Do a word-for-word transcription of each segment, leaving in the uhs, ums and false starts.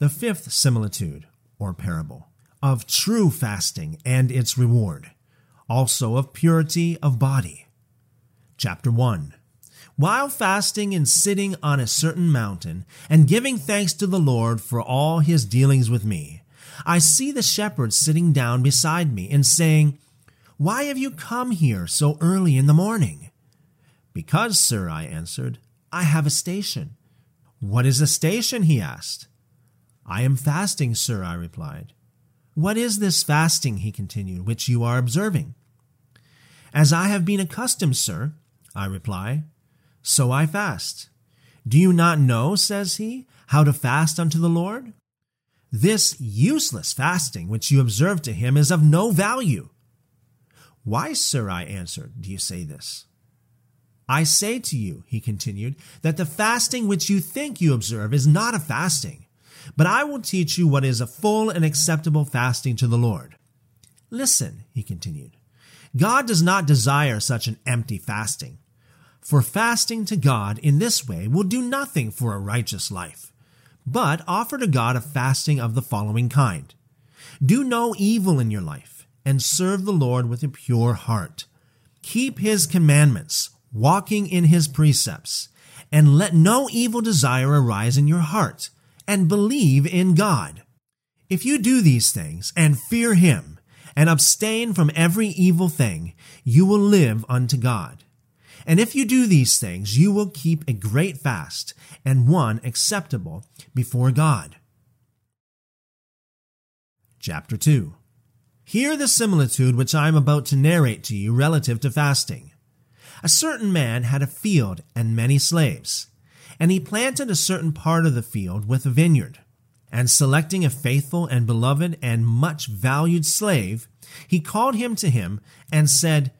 The fifth similitude, or parable, of true fasting and its reward, also of purity of body. Chapter one. While fasting and sitting on a certain mountain, and giving thanks to the Lord for all his dealings with me, I see the shepherds sitting down beside me and saying, "Why have you come here so early in the morning?" "Because, sir," I answered, "I have a station." "What is a station?" he asked. "I am fasting, sir," I replied. "What is this fasting," he continued, "which you are observing?" "As I have been accustomed, sir," I reply, "so I fast." "Do you not know," says he, "how to fast unto the Lord? This useless fasting which you observe to him is of no value." "Why, sir," I answered, "do you say this?" "I say to you," he continued, "that the fasting which you think you observe is not a fasting, but I will teach you what is a full and acceptable fasting to the Lord." "Listen," he continued, "God does not desire such an empty fasting, for fasting to God in this way will do nothing for a righteous life, but offer to God a fasting of the following kind. Do no evil in your life, and serve the Lord with a pure heart. Keep his commandments, walking in his precepts, and let no evil desire arise in your heart, and believe in God. If you do these things, and fear him, and abstain from every evil thing, you will live unto God. And if you do these things, you will keep a great fast, and one acceptable before God." Chapter two. Hear the similitude which I am about to narrate to you relative to fasting. A certain man had a field and many slaves, and he planted a certain part of the field with a vineyard. And selecting a faithful and beloved and much valued slave, he called him to him and said,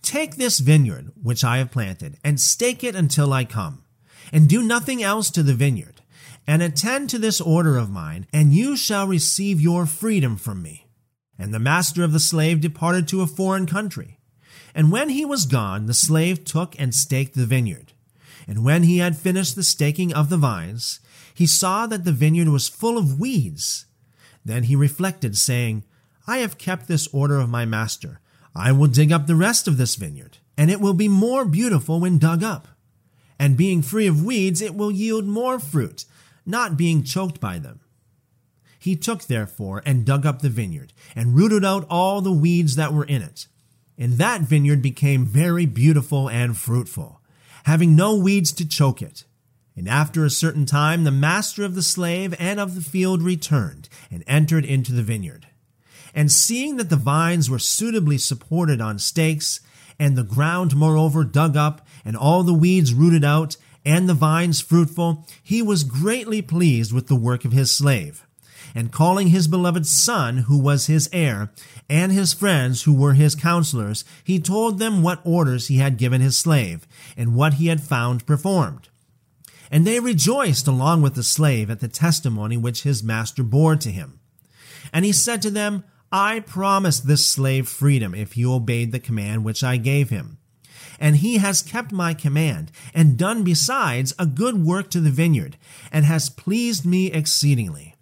"Take this vineyard which I have planted, and stake it until I come, and do nothing else to the vineyard, and attend to this order of mine, and you shall receive your freedom from me." And the master of the slave departed to a foreign country. And when he was gone, the slave took and staked the vineyard. And when he had finished the staking of the vines, he saw that the vineyard was full of weeds. Then he reflected, saying, "I have kept this order of my master. I will dig up the rest of this vineyard, and it will be more beautiful when dug up. And being free of weeds, it will yield more fruit, not being choked by them." He took, therefore, and dug up the vineyard, and rooted out all the weeds that were in it. And that vineyard became very beautiful and fruitful, having no weeds to choke it. And after a certain time, the master of the slave and of the field returned, and entered into the vineyard. And seeing that the vines were suitably supported on stakes, and the ground moreover dug up, and all the weeds rooted out, and the vines fruitful, he was greatly pleased with the work of his slave. And calling his beloved son, who was his heir, and his friends, who were his counselors, he told them what orders he had given his slave, and what he had found performed. And they rejoiced along with the slave at the testimony which his master bore to him. And he said to them, "I promised this slave freedom if he obeyed the command which I gave him. And he has kept my command, and done besides a good work to the vineyard, and has pleased me exceedingly.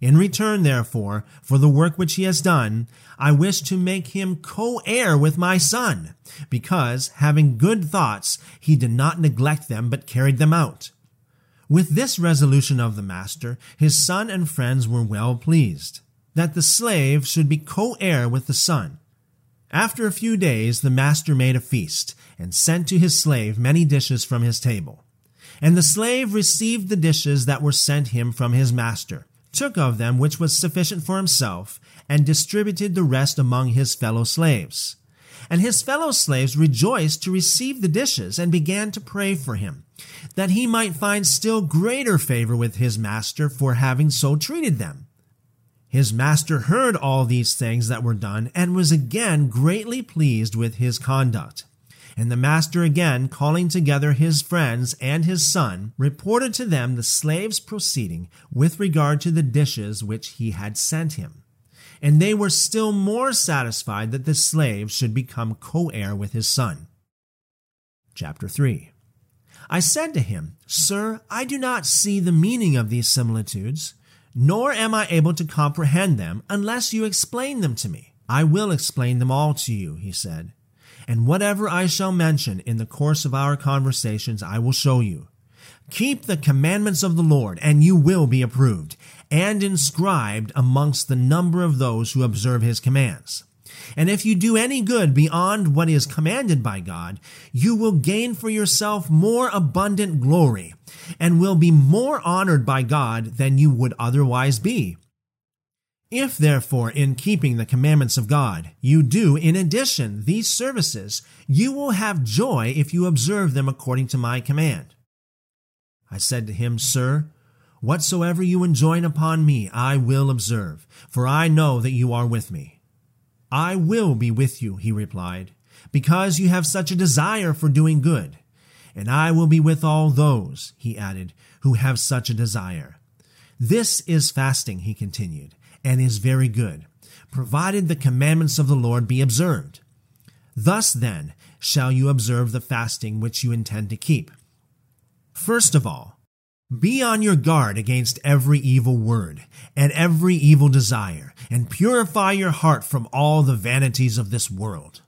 In return, therefore, for the work which he has done, I wish to make him co-heir with my son, because, having good thoughts, he did not neglect them but carried them out." With this resolution of the master, his son and friends were well pleased, that the slave should be co-heir with the son. After a few days, the master made a feast, and sent to his slave many dishes from his table. And the slave received the dishes that were sent him from his master, took of them which was sufficient for himself, and distributed the rest among his fellow slaves. And his fellow slaves rejoiced to receive the dishes, and began to pray for him, that he might find still greater favor with his master for having so treated them. His master heard all these things that were done, and was again greatly pleased with his conduct. And the master again, calling together his friends and his son, reported to them the slave's proceeding with regard to the dishes which he had sent him. And they were still more satisfied that the slave should become co-heir with his son. Chapter three. I said to him, "Sir, I do not see the meaning of these similitudes, nor am I able to comprehend them unless you explain them to me. I will explain them all to you, he said, and whatever I shall mention in the course of our conversations I will show you. Keep the commandments of the Lord, and you will be approved, and inscribed amongst the number of those who observe his commands. And if you do any good beyond what is commanded by God, you will gain for yourself more abundant glory, and will be more honored by God than you would otherwise be. If, therefore, in keeping the commandments of God, you do, in addition, these services, you will have joy if you observe them according to my command. I said to him, Sir, whatsoever you enjoin upon me, I will observe, for I know that you are with me. I will be with you, he replied, because you have such a desire for doing good. And I will be with all those, he added, who have such a desire. This is fasting, he continued, and is very good, provided the commandments of the Lord be observed. Thus, then, shall you observe the fasting which you intend to keep. First of all, be on your guard against every evil word and every evil desire, and purify your heart from all the vanities of this world.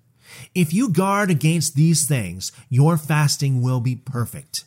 If you guard against these things, your fasting will be perfect,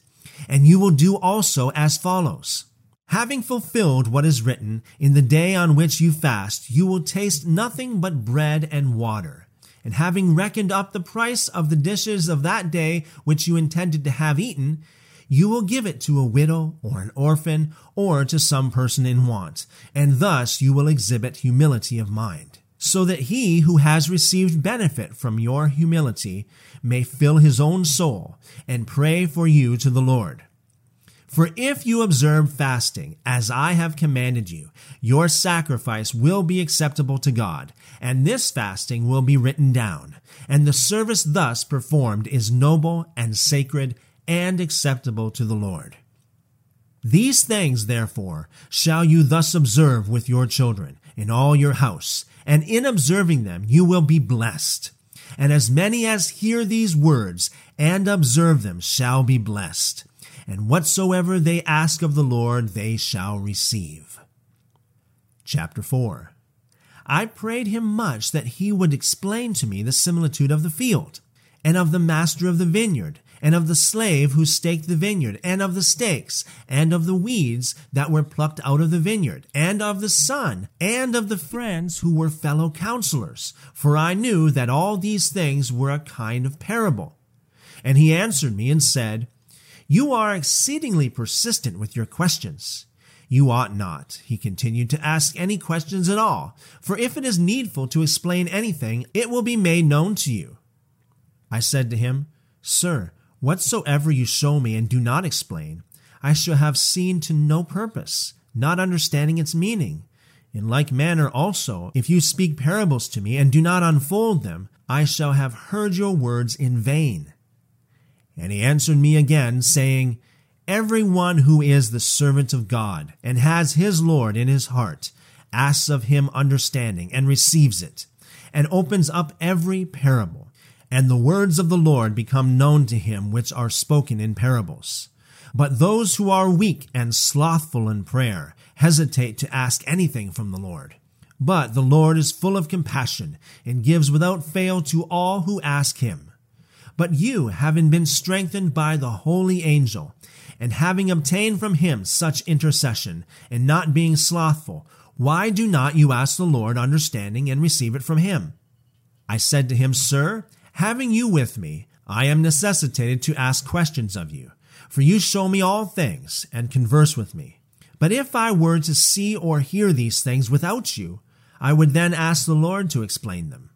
and you will do also as follows. Having fulfilled what is written, in the day on which you fast, you will taste nothing but bread and water. And having reckoned up the price of the dishes of that day which you intended to have eaten, you will give it to a widow or an orphan or to some person in want, and thus you will exhibit humility of mind, so that he who has received benefit from your humility may fill his own soul and pray for you to the Lord. For if you observe fasting, as I have commanded you, your sacrifice will be acceptable to God, and this fasting will be written down, and the service thus performed is noble and sacred and acceptable to the Lord. These things, therefore, shall you thus observe with your children in all your house, and in observing them you will be blessed. And as many as hear these words and observe them shall be blessed, and whatsoever they ask of the Lord they shall receive. Chapter four. I prayed him much that he would explain to me the similitude of the field, and of the master of the vineyard, and of the slave who staked the vineyard, and of the stakes, and of the weeds that were plucked out of the vineyard, and of the son, and of the friends who were fellow counselors. For I knew that all these things were a kind of parable. And he answered me and said, You are exceedingly persistent with your questions. You ought not, he continued, to ask any questions at all, for if it is needful to explain anything, it will be made known to you. I said to him, Sir, whatsoever you show me and do not explain, I shall have seen to no purpose, not understanding its meaning. In like manner also, if you speak parables to me and do not unfold them, I shall have heard your words in vain. And he answered me again, saying, Every one who is the servant of God, and has his Lord in his heart, asks of him understanding, and receives it, and opens up every parable. And the words of the Lord become known to him which are spoken in parables. But those who are weak and slothful in prayer hesitate to ask anything from the Lord. But the Lord is full of compassion and gives without fail to all who ask him. But you, having been strengthened by the holy angel, and having obtained from him such intercession, and not being slothful, why do not you ask the Lord understanding and receive it from him? I said to him, Sir, having you with me, I am necessitated to ask questions of you, for you show me all things and converse with me. But if I were to see or hear these things without you, I would then ask the Lord to explain them.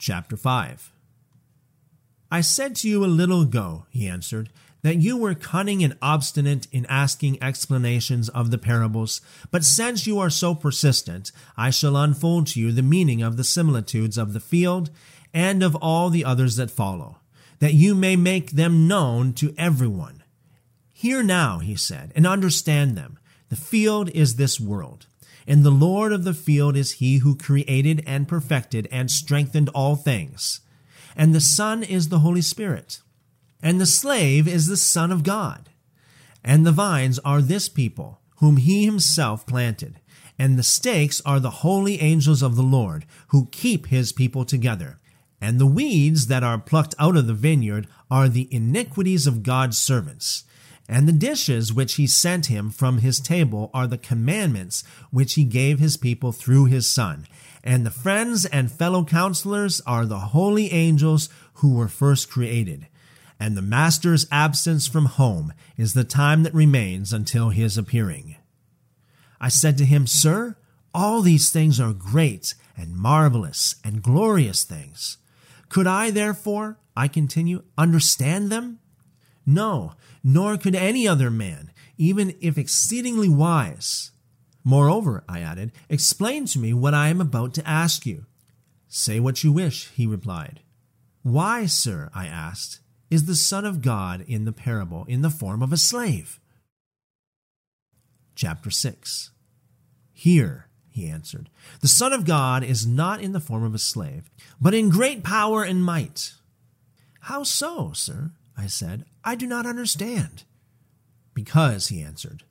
Chapter five. I said to you a little ago, he answered, that you were cunning and obstinate in asking explanations of the parables, but since you are so persistent, I shall unfold to you the meaning of the similitudes of the field and of all the others that follow, that you may make them known to everyone. Hear now, he said, and understand them. The field is this world, and the Lord of the field is he who created and perfected and strengthened all things, and the Son is the Holy Spirit. And the slave is the Son of God. And the vines are this people, whom he himself planted. And the stakes are the holy angels of the Lord, who keep his people together. And the weeds that are plucked out of the vineyard are the iniquities of God's servants. And the dishes which he sent him from his table are the commandments which he gave his people through his Son. And the friends and fellow counselors are the holy angels who were first created. And the master's absence from home is the time that remains until his appearing. I said to him, Sir, all these things are great and marvelous and glorious things. Could I therefore, I continue, understand them? No, nor could any other man, even if exceedingly wise. Moreover, I added, explain to me what I am about to ask you. Say what you wish, he replied. Why, sir, I asked, is the Son of God in the parable in the form of a slave? Chapter six. Here, he answered, the Son of God is not in the form of a slave, but in great power and might. How so, sir? I said, I do not understand. Because, he answered,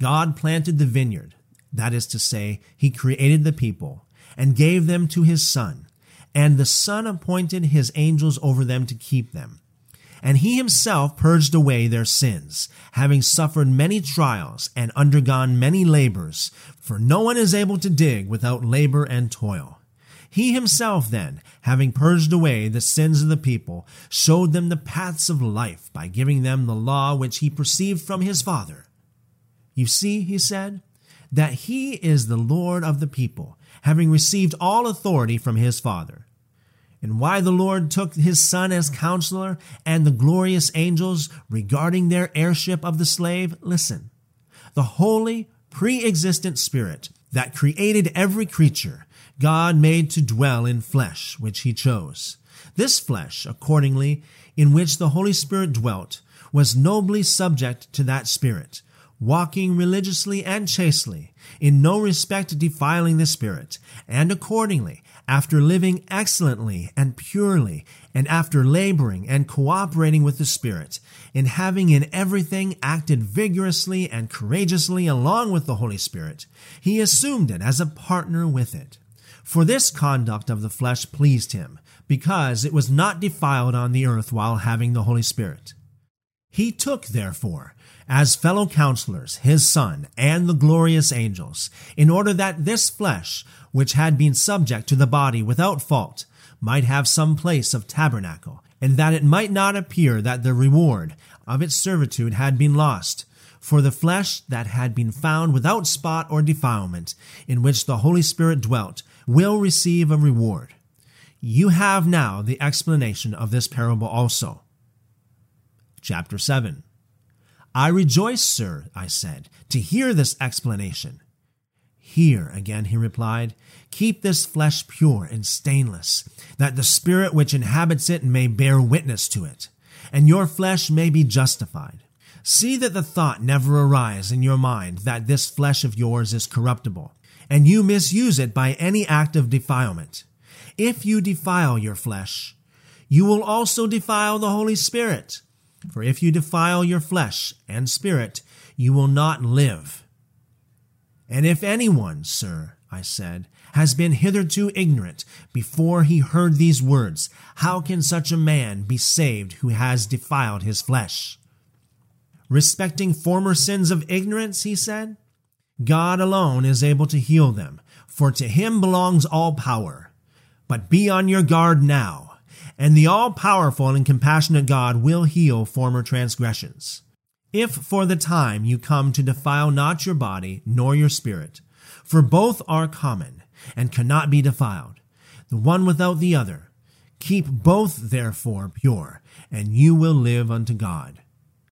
God planted the vineyard, that is to say, he created the people, and gave them to his Son, and the Son appointed his angels over them to keep them. And he himself purged away their sins, having suffered many trials and undergone many labors, for no one is able to dig without labor and toil. He himself then, having purged away the sins of the people, showed them the paths of life by giving them the law which he perceived from his Father. You see, he said, that he is the Lord of the people, having received all authority from his Father. And why the Lord took his Son as counselor and the glorious angels regarding their heirship of the slave, listen. The holy, pre-existent Spirit that created every creature, God made to dwell in flesh, which he chose. This flesh, accordingly, in which the Holy Spirit dwelt, was nobly subject to that Spirit, walking religiously and chastely, in no respect defiling the Spirit, and accordingly, after living excellently and purely, and after laboring and cooperating with the Spirit, in having in everything acted vigorously and courageously along with the Holy Spirit, he assumed it as a partner with it. For this conduct of the flesh pleased him, because it was not defiled on the earth while having the Holy Spirit. He took, therefore, as fellow counselors, his Son and the glorious angels, in order that this flesh, which had been subject to the body without fault, might have some place of tabernacle, and that it might not appear that the reward of its servitude had been lost, for the flesh that had been found without spot or defilement, in which the Holy Spirit dwelt, will receive a reward. You have now the explanation of this parable also. Chapter seven. I rejoice, sir, I said, to hear this explanation. Here, again, he replied, keep this flesh pure and stainless, that the Spirit which inhabits it may bear witness to it, and your flesh may be justified. See that the thought never arise in your mind that this flesh of yours is corruptible, and you misuse it by any act of defilement. If you defile your flesh, you will also defile the Holy Spirit. For if you defile your flesh and spirit, you will not live. And if anyone, sir, I said, has been hitherto ignorant before he heard these words, how can such a man be saved who has defiled his flesh? Respecting former sins of ignorance, he said, God alone is able to heal them, for to him belongs all power. But be on your guard now, and the all-powerful and compassionate God will heal former transgressions, if for the time you come to defile not your body nor your spirit, for both are common and cannot be defiled, the one without the other. Keep both therefore pure, and you will live unto God.